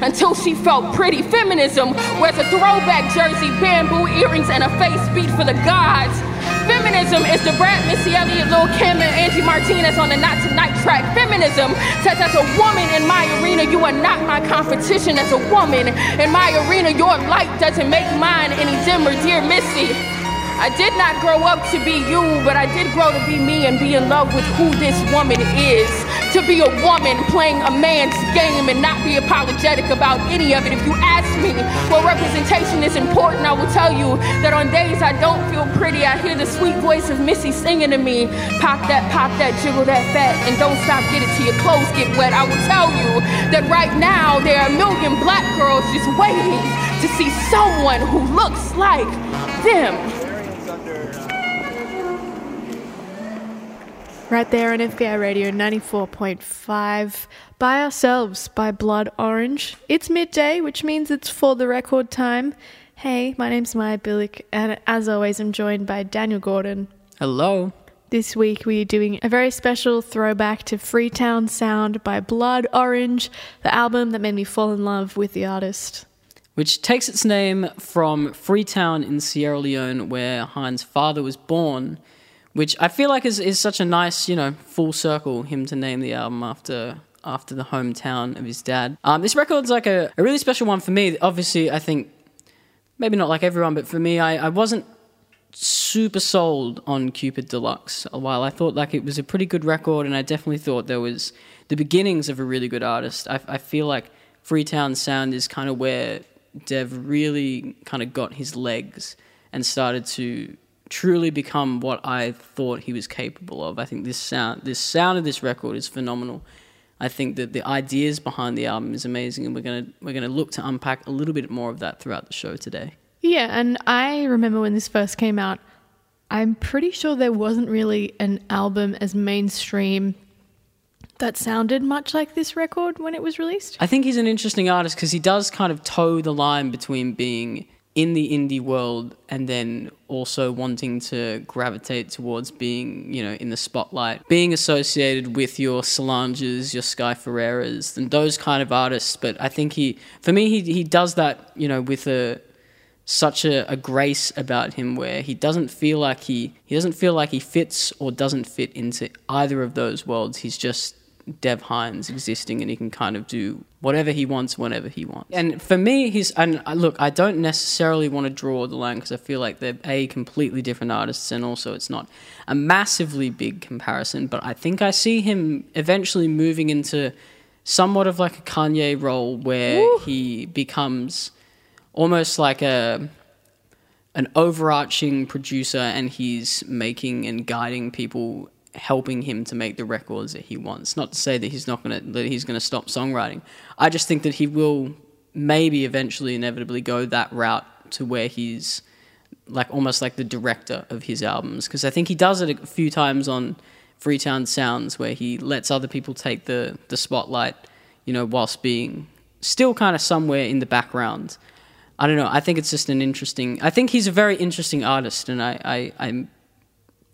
Until she felt pretty. Feminism wears a throwback jersey, bamboo earrings, and a face beat for the gods. Feminism is the brat Missy Elliott, Lil Kim, and Angie Martinez on the Not Tonight track. Feminism says, as a woman in my arena, you are not my competition. As a woman in my arena, your light doesn't make mine any dimmer, dear Missy. I did not grow up to be you, but I did grow to be me and be in love with who this woman is. To be a woman playing a man's game and not be apologetic about any of it. If you ask me what representation is important, I will tell you that on days I don't feel pretty, I hear the sweet voice of Missy singing to me, pop that, jiggle that fat, and don't stop, get it till your clothes get wet. I will tell you that right now there are a million black girls just waiting to see someone who looks like them. Right there on FBI Radio 94.5, by ourselves, by Blood Orange. It's midday, which means it's For the Record time. Hey, my name's Maya Billick, and as always, I'm joined by Daniel Gordon. Hello. This week, we're doing a very special throwback to Freetown Sound by Blood Orange, the album that made me fall in love with the artist. Which takes its name from Freetown in Sierra Leone, where Hynes' father was born. Which I feel like is such a nice, you know, full circle, him to name the album after the hometown of his dad. This record's like a really special one for me. Obviously, I think, maybe not like everyone, but for me, I wasn't super sold on Cupid Deluxe a while. I thought like it was a pretty good record, and I definitely thought there was the beginnings of a really good artist. I feel like Freetown Sound is kind of where Dev really kind of got his legs and started to truly become what I thought he was capable of. I think this sound of this record is phenomenal. I think that the ideas behind the album is amazing, and we're gonna look to unpack a little bit more of that throughout the show today. Yeah, and I remember when this first came out, I'm pretty sure there wasn't really an album as mainstream that sounded much like this record when it was released. I think he's an interesting artist because he does kind of toe the line between being in the indie world and then also wanting to gravitate towards being, you know, in the spotlight, being associated with your Solanges, your Sky Ferreras, and those kind of artists. But I think he does that, you know, with such a grace about him where he doesn't feel like he doesn't feel like he fits or doesn't fit into either of those worlds. He's just Dev Hynes existing, and he can kind of do whatever he wants whenever he wants. And for me, I don't necessarily want to draw the line because I feel like they're completely different artists, and also it's not a massively big comparison, but I think I see him eventually moving into somewhat of like a Kanye role where he becomes almost like an overarching producer, and he's making and guiding people, helping him to make the records that he wants. Not to say that he's going to stop songwriting. I just think that he will maybe eventually inevitably go that route to where he's like almost like the director of his albums, because I think he does it a few times on Freetown Sounds, where he lets other people take the spotlight, you know, whilst being still kind of somewhere in the background. I don't know. I think it's just an interesting... I think he's a very interesting artist, and I'm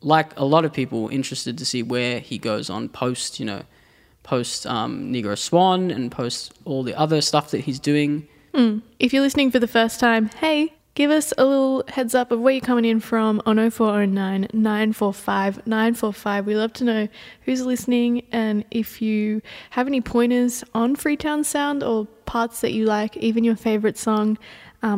like a lot of people interested to see where he goes on post, you know, post Negro Swan and post all the other stuff that he's doing. Mm. If you're listening for the first time, hey, give us a little heads up of where you're coming in from on 0409 945 945. We love to know who's listening, and if you have any pointers on Freetown Sound or parts that you like, even your favourite song,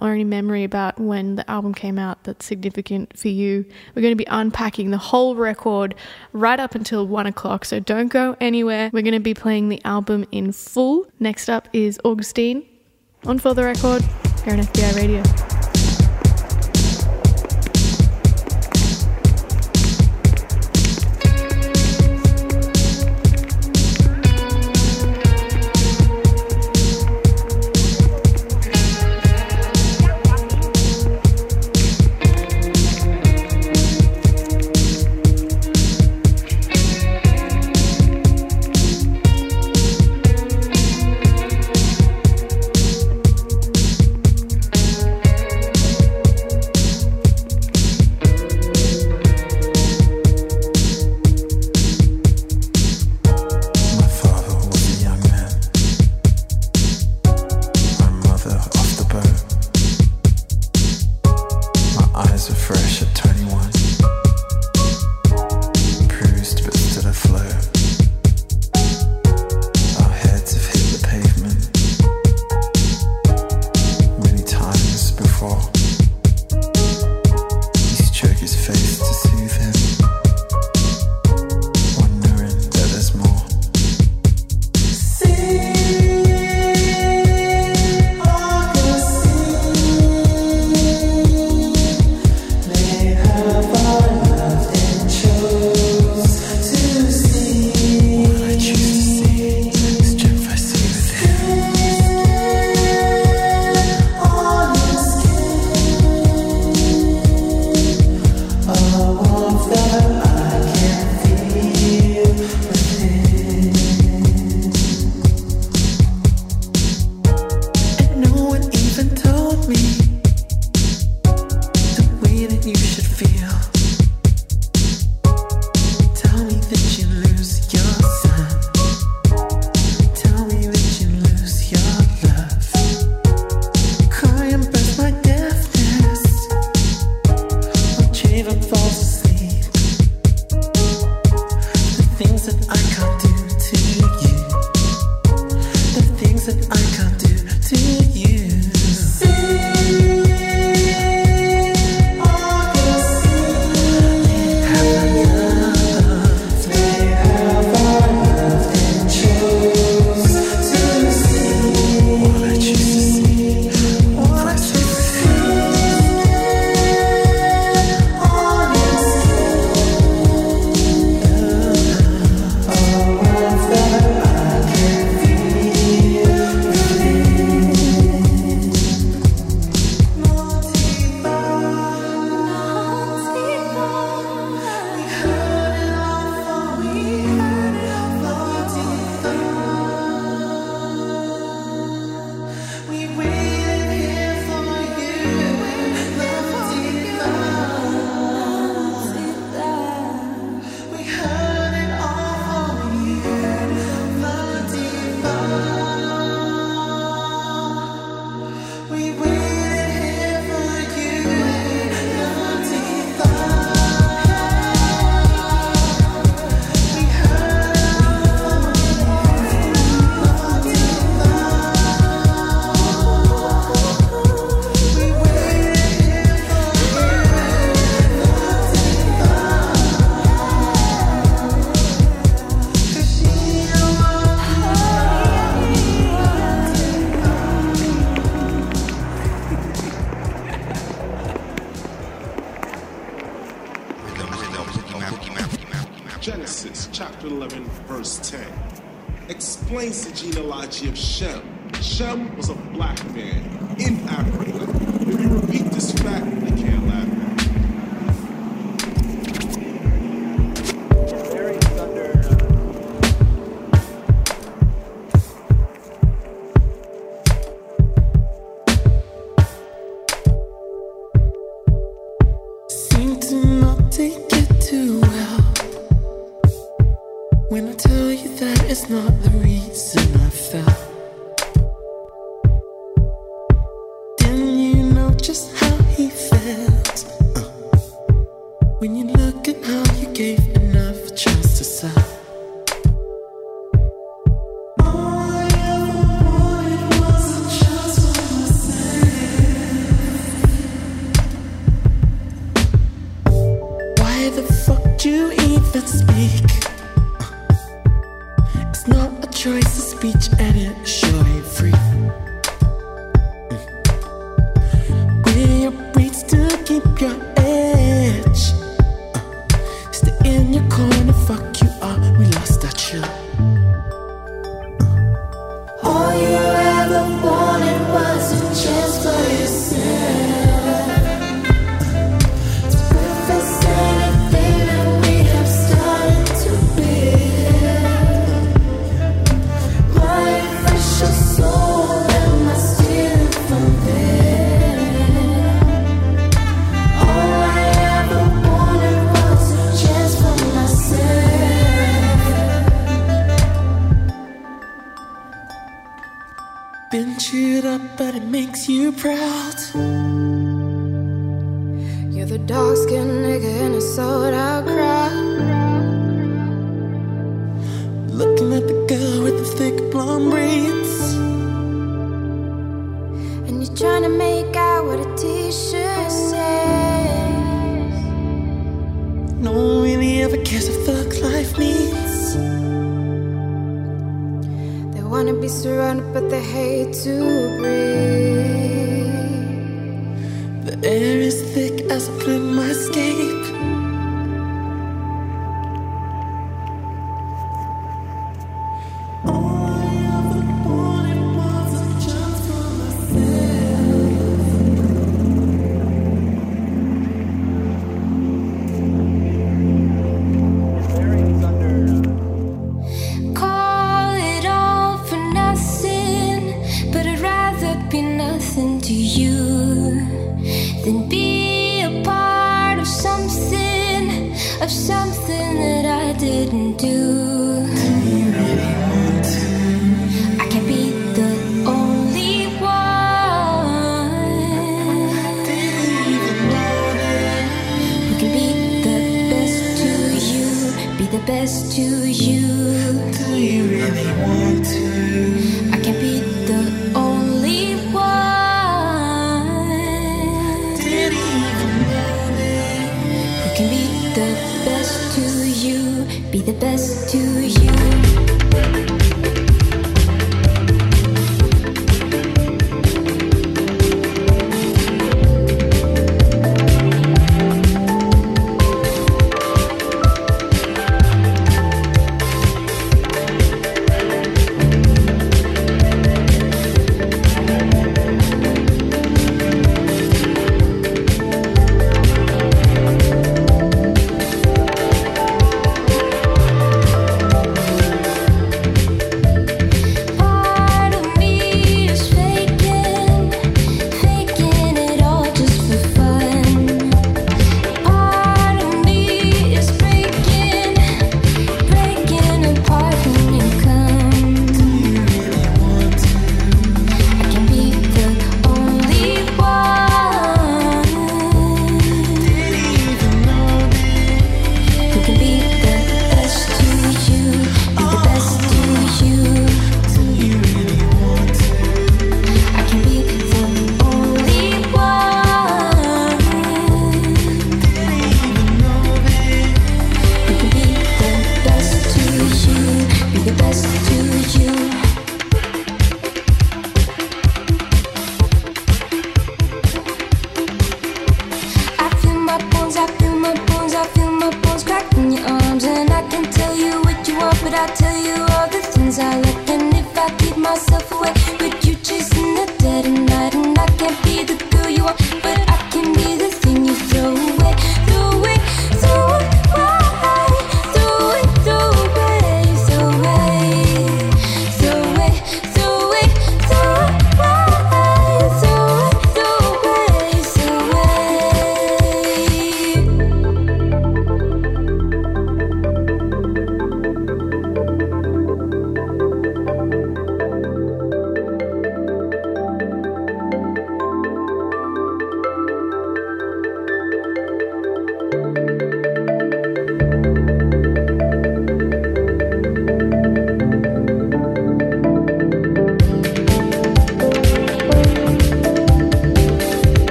or any memory about when the album came out that's significant for you. We're going to be unpacking the whole record right up until 1 o'clock, so don't go anywhere. We're going to be playing the album in full. Next up is Augustine on For The Record here on FBI Radio. Very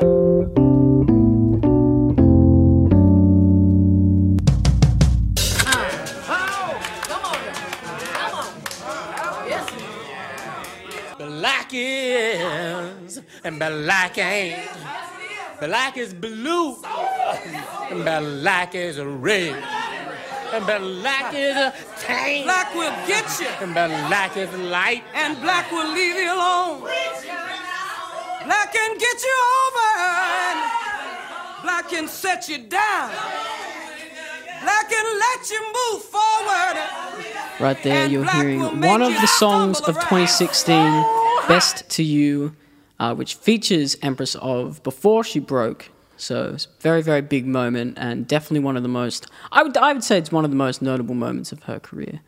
Black is and black ain't. Black is blue and black is red and black is a tank. Black will get you and black is light and black will leave you alone. Black can get you over and black can set you down. Black can let you move forward. Right there, you're hearing one of the songs of 2016. Best to You, which features Empress of before she broke. So it's a very, very big moment and definitely one of the most, I would say it's one of the most notable moments of her career.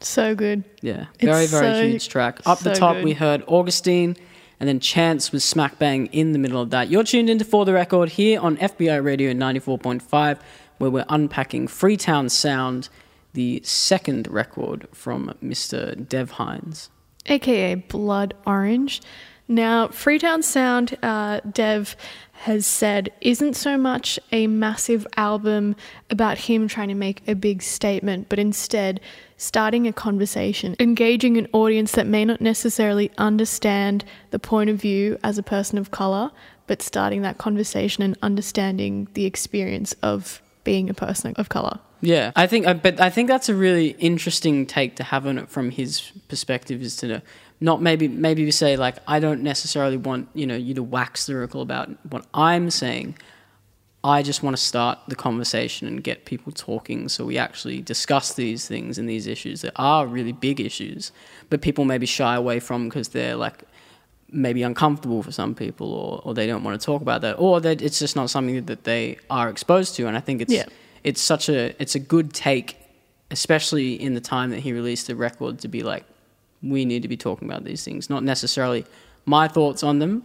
So good. Yeah, very, very huge track. Up the top we heard Augustine and then Chance was smack bang in the middle of that. You're tuned into For The Record here on FBI Radio 94.5 where we're unpacking Freetown Sound, the second record from Mr. Dev Hynes, aka Blood Orange. Now, Freetown Sound, Dev has said, isn't so much a massive album about him trying to make a big statement, but instead starting a conversation, engaging an audience that may not necessarily understand the point of view as a person of colour, but starting that conversation and understanding the experience of being a person of colour. Yeah, I think that's a really interesting take to have on it from his perspective, is to not maybe say like, I don't necessarily want, you to wax lyrical about what I'm saying. I just want to start the conversation and get people talking so we actually discuss these things and these issues that are really big issues, but people maybe shy away from because they're like maybe uncomfortable for some people or they don't want to talk about that or that it's just not something that they are exposed to. And I think it's... Yeah. It's a good take, especially in the time that he released the record, to be like, we need to be talking about these things. Not necessarily my thoughts on them,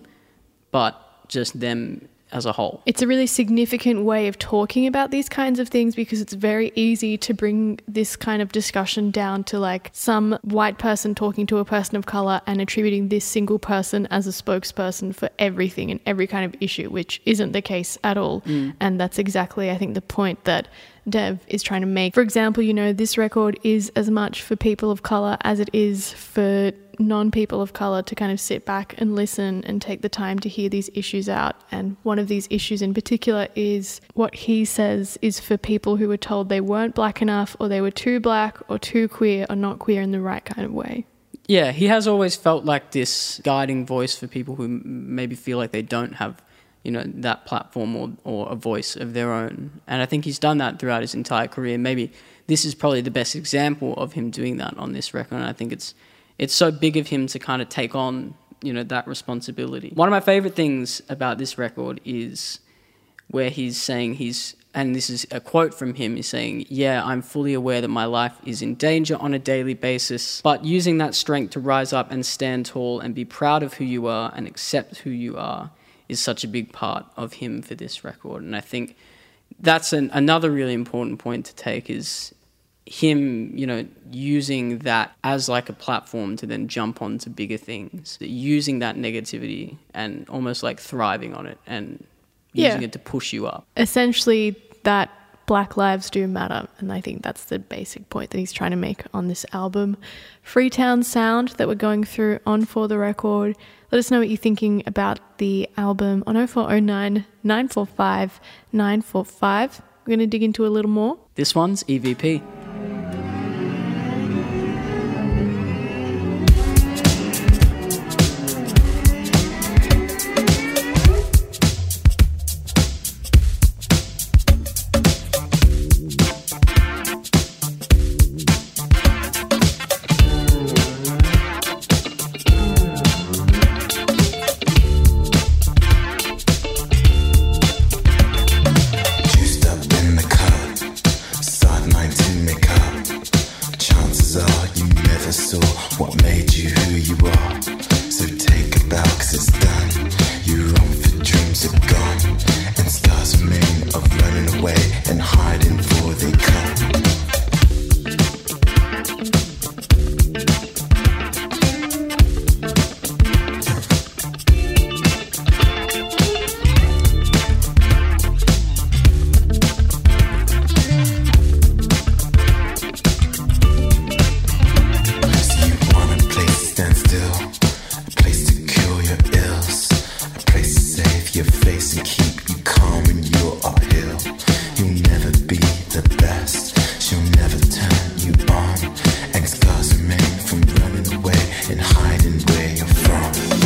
but just them as a whole. It's a really significant way of talking about these kinds of things because it's very easy to bring this kind of discussion down to like some white person talking to a person of colour and attributing this single person as a spokesperson for everything and every kind of issue, which isn't the case at all. Mm. And that's exactly, I think, the point that Dev is trying to make. For example, this record is as much for people of colour as it is for non-people of colour to kind of sit back and listen and take the time to hear these issues out. And one of these issues in particular is what he says is for people who were told they weren't black enough or they were too black or too queer or not queer in the right kind of way. Yeah, he has always felt like this guiding voice for people who maybe feel like they don't have, that platform or a voice of their own. And I think he's done that throughout his entire career. Maybe this is probably the best example of him doing that on this record. And I think it's so big of him to kind of take on, that responsibility. One of my favourite things about this record is where he's saying and this is a quote from him, he's saying, yeah, I'm fully aware that my life is in danger on a daily basis, but using that strength to rise up and stand tall and be proud of who you are and accept who you are is such a big part of him for this record. And I think that's another really important point to take is him, using that as like a platform to then jump onto bigger things, using that negativity and almost like thriving on it and using it to push you up. Essentially that Black lives do matter, and I think that's the basic point that he's trying to make on this album. Freetown Sound that we're going through on For The Record. Let us know what you're thinking about the album on 0409 945 945. We're going to dig into a little more. This one's EVP. save your face and keep you calm when you're uphill. You'll never be the best. She'll never turn you on. And scars remain from running away and hiding where you're from.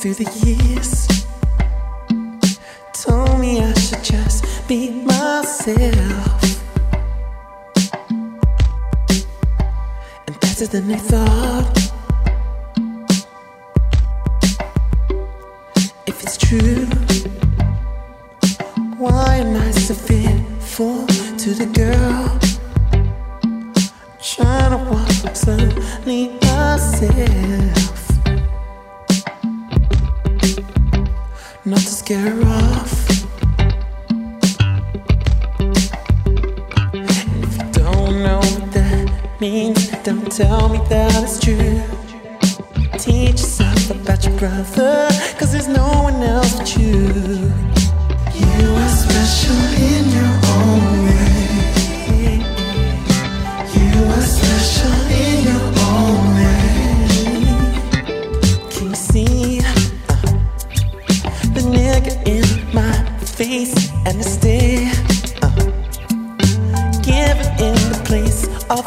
Through the years, told me I should just be myself, and faster than I thought. If it's true, why am I so fearful to the girl? Trying to walk suddenly myself, not to scare her off. Means don't tell me that it's true. Teach yourself about your brother, 'cause there's no one else but you. You are special in your own way. You are special in your own way. Can you see the nigga in my face and the stare? Give it in the place of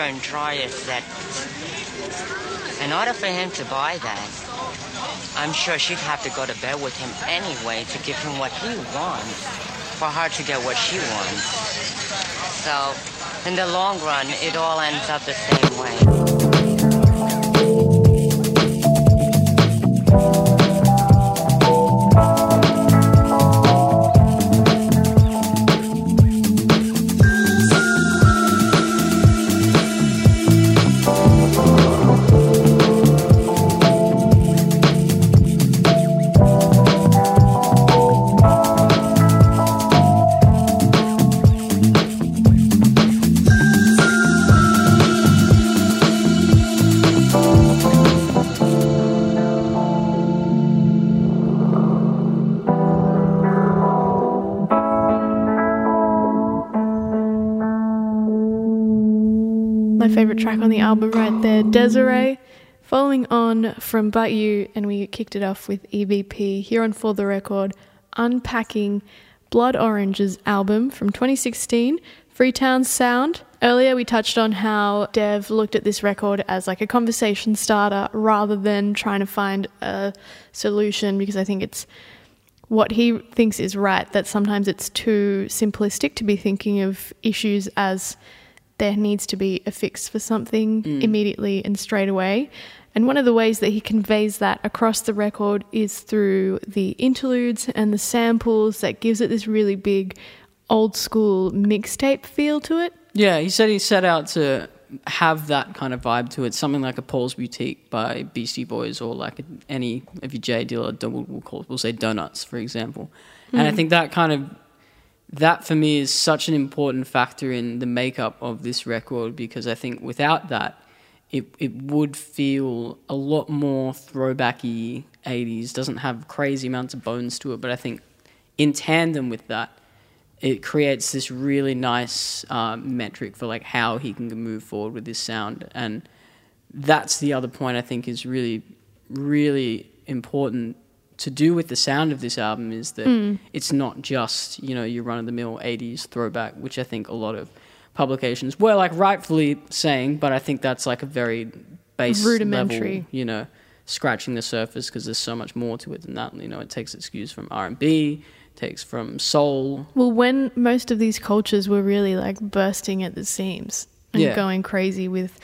and dryer set. In order for him to buy that, I'm sure she'd have to go to bed with him anyway to give him what he wants, for her to get what she wants. So, in the long run, it all ends up the same way. my favorite track on the album right there, Desiree. Following on from But You, and we kicked it off with EVP here on For The Record, unpacking Blood Orange's album from 2016, Freetown Sound. Earlier we touched on how Dev looked at this record as like a conversation starter rather than trying to find a solution, because I think it's what he thinks is right, that sometimes it's too simplistic to be thinking of issues as there needs to be a fix for something immediately and straight away. And one of the ways that he conveys that across the record is through the interludes and the samples that gives it this really big old school mixtape feel to it. Yeah, he said he set out to have that kind of vibe to it, something like a Paul's Boutique by Beastie Boys, or like any of your J dealer, we'll say Donuts, for example. And I think that kind of, that for me is such an important factor in the makeup of this record, because I think without that, it would feel a lot more throwbacky 80s, doesn't have crazy amounts of bones to it, but I think in tandem with that, it creates this really nice metric for like how he can move forward with this sound. And that's the other point I think is really, really important to do with the sound of this album, is that it's not just, you know, your run-of-the-mill 80s throwback, which I think a lot of publications were like rightfully saying, but I think that's like a very base rudimentary level, you know, scratching the surface, because there's so much more to it than that. You know, it takes its cues from R&B, takes from soul. Well, when most of these cultures were really like bursting at the seams and going crazy with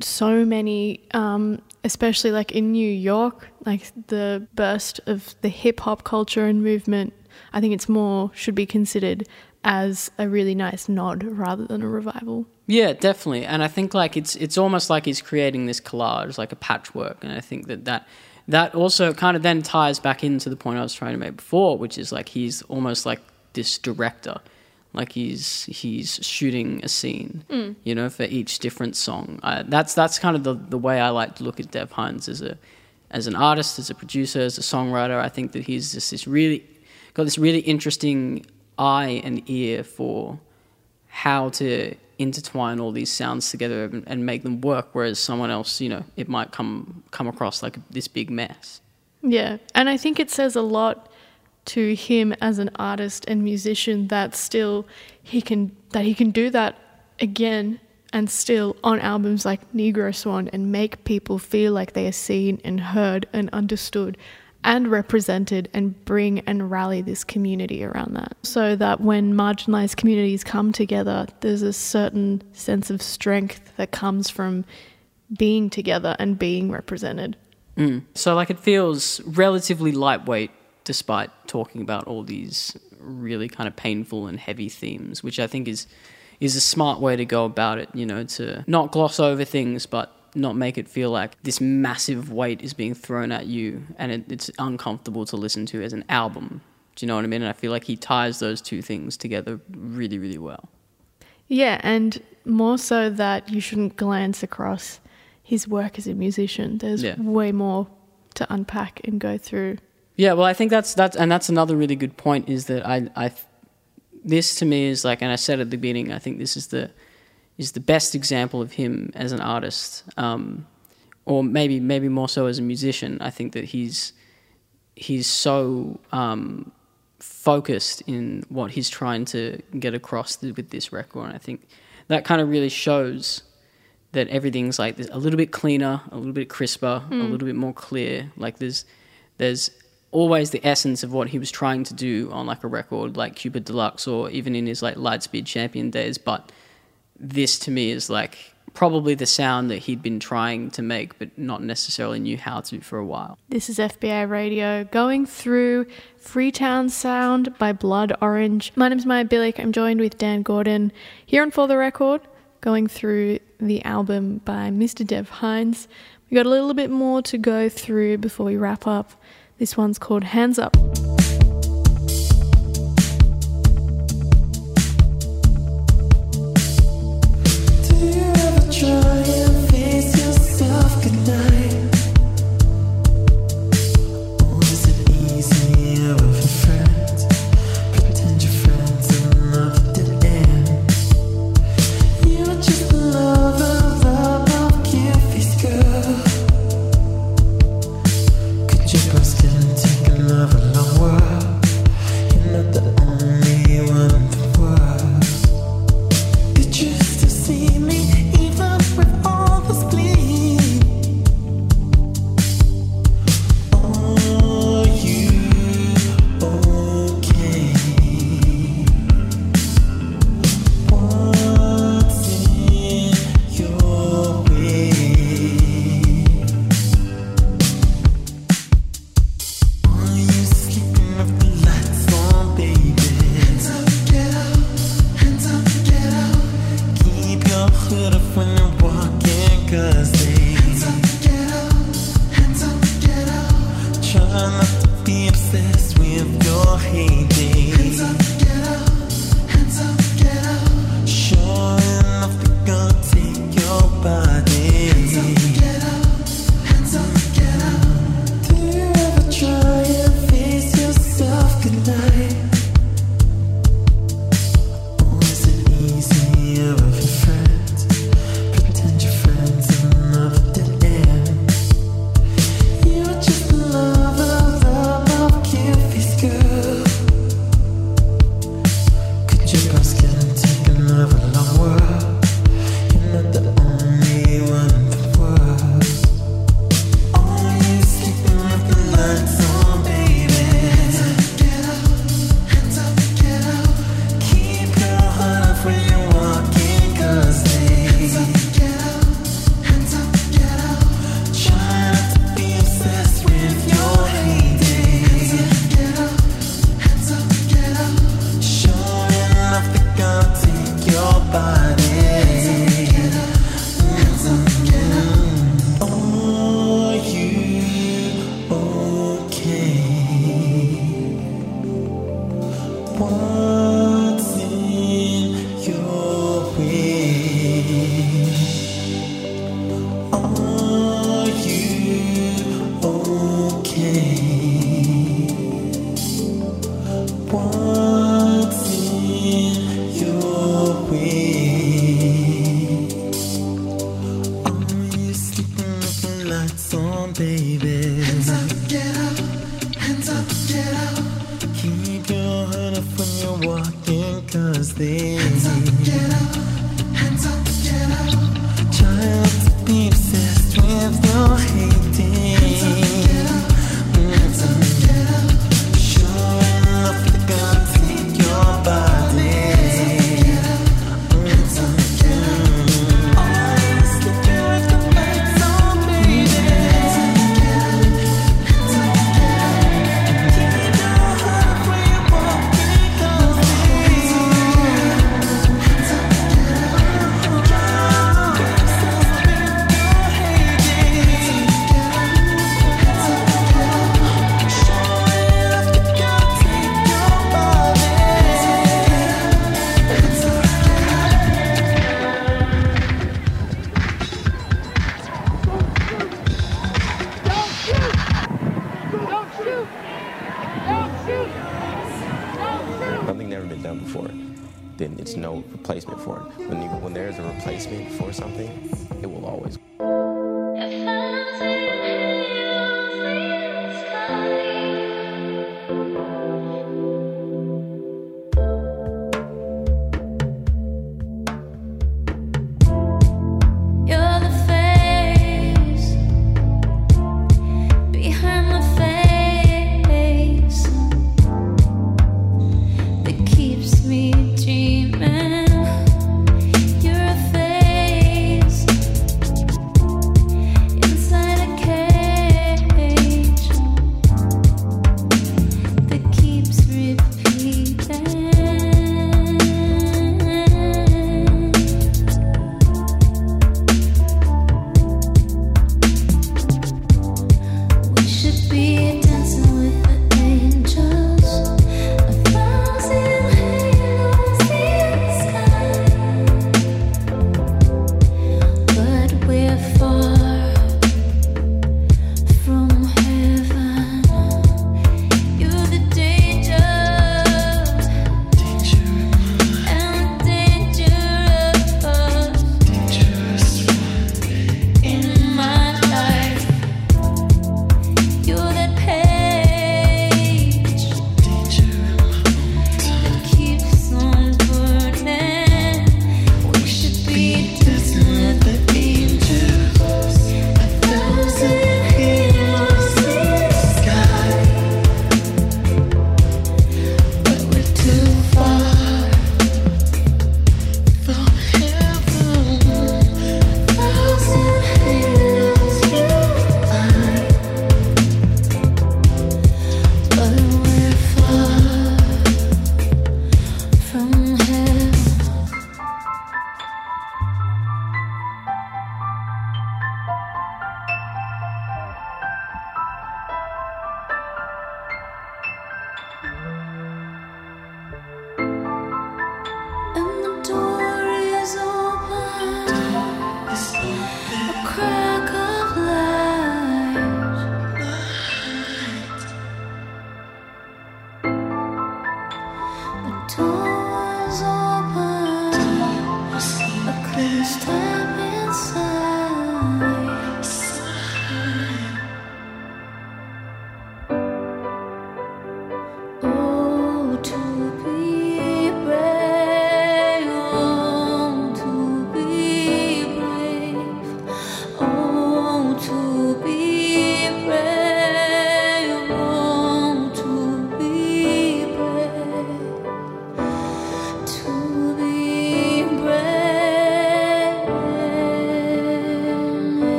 so many, especially like in New York, like the burst of the hip hop culture and movement, I think it's more should be considered as a really nice nod rather than a revival. Yeah, definitely. And I think like it's almost like he's creating this collage, like a patchwork. And I think that also kind of then ties back into the point I was trying to make before, which is like he's almost like this director, like he's shooting a scene, you know, for each different song. That's kind of the way I like to look at Dev Hynes as an artist, as a producer, as a songwriter. I think that he's just got this really interesting eye and ear for how to intertwine all these sounds together and make them work, whereas someone else, you know, it might come across like this big mess. Yeah, and I think it says a lot to him as an artist and musician that still he can do that again and still on albums like Negro Swan and make people feel like they are seen and heard and understood and represented, and bring and rally this community around that, so that when marginalized communities come together, there's a certain sense of strength that comes from being together and being represented. So like it feels relatively lightweight despite talking about all these really kind of painful and heavy themes, which I think is a smart way to go about it, you know, to not gloss over things but not make it feel like this massive weight is being thrown at you and it's uncomfortable to listen to as an album. Do you know what I mean? And I feel like he ties those two things together really, really well. Yeah, and more so that you shouldn't glance across his work as a musician. There's way more to unpack and go through. Yeah, well, I think that's another really good point, is that I this to me is like, and I said at the beginning, I think this is the best example of him as an artist, or maybe more so as a musician. I think that he's so focused in what he's trying to get across with this record, and I think that kind of really shows that everything's like this, a little bit cleaner, a little bit crisper, a little bit more clear. Like there's always the essence of what he was trying to do on like a record like Cupid Deluxe, or even in his like Lightspeed Champion days, but this to me is like probably the sound that he'd been trying to make but not necessarily knew how to for a while. This is FBI Radio going through Freetown Sound by Blood Orange. My name's Maya Billick. I'm joined with Dan Gordon here on For The Record, going through the album by Mr. Dev Hynes. We got a little bit more to go through before we wrap up. This one's called Hands Up. Love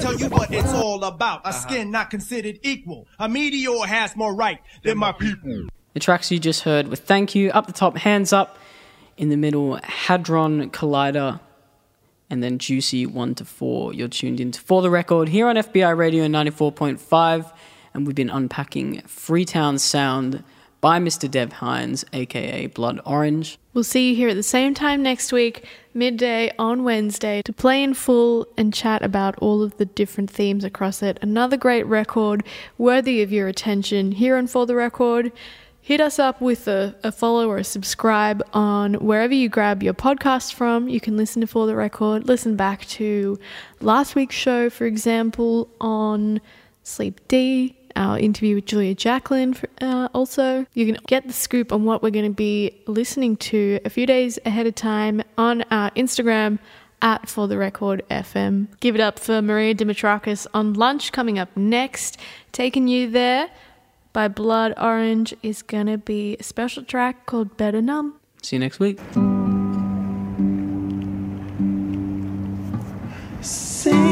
tell you what it's all about. A skin not considered equal. A meteor has more right than my people. The tracks you just heard were Thank You, up the top, Hands Up, in the middle, Hadron Collider, and then Juicy 1 to 4. You're tuned in to For The Record here on FBI Radio 94.5, and we've been unpacking Freetown Sound by Mr. Dev Hynes, aka Blood Orange. We'll see you here at the same time next week, midday on Wednesday, to play in full and chat about all of the different themes across it. Another great record worthy of your attention here on For The Record. Hit us up with a follow or a subscribe on wherever you grab your podcast from. You can listen to For The Record, listen back to last week's show, for example, on Sleep D, our interview with Julia Jacklin. Also, you can get the scoop on what we're going to be listening to a few days ahead of time on our Instagram at ForTheRecordFM. Give it up for Maria Dimitrakis on Lunch coming up next. Taking you there by Blood Orange is going to be a special track called Better Numb. See you next week. See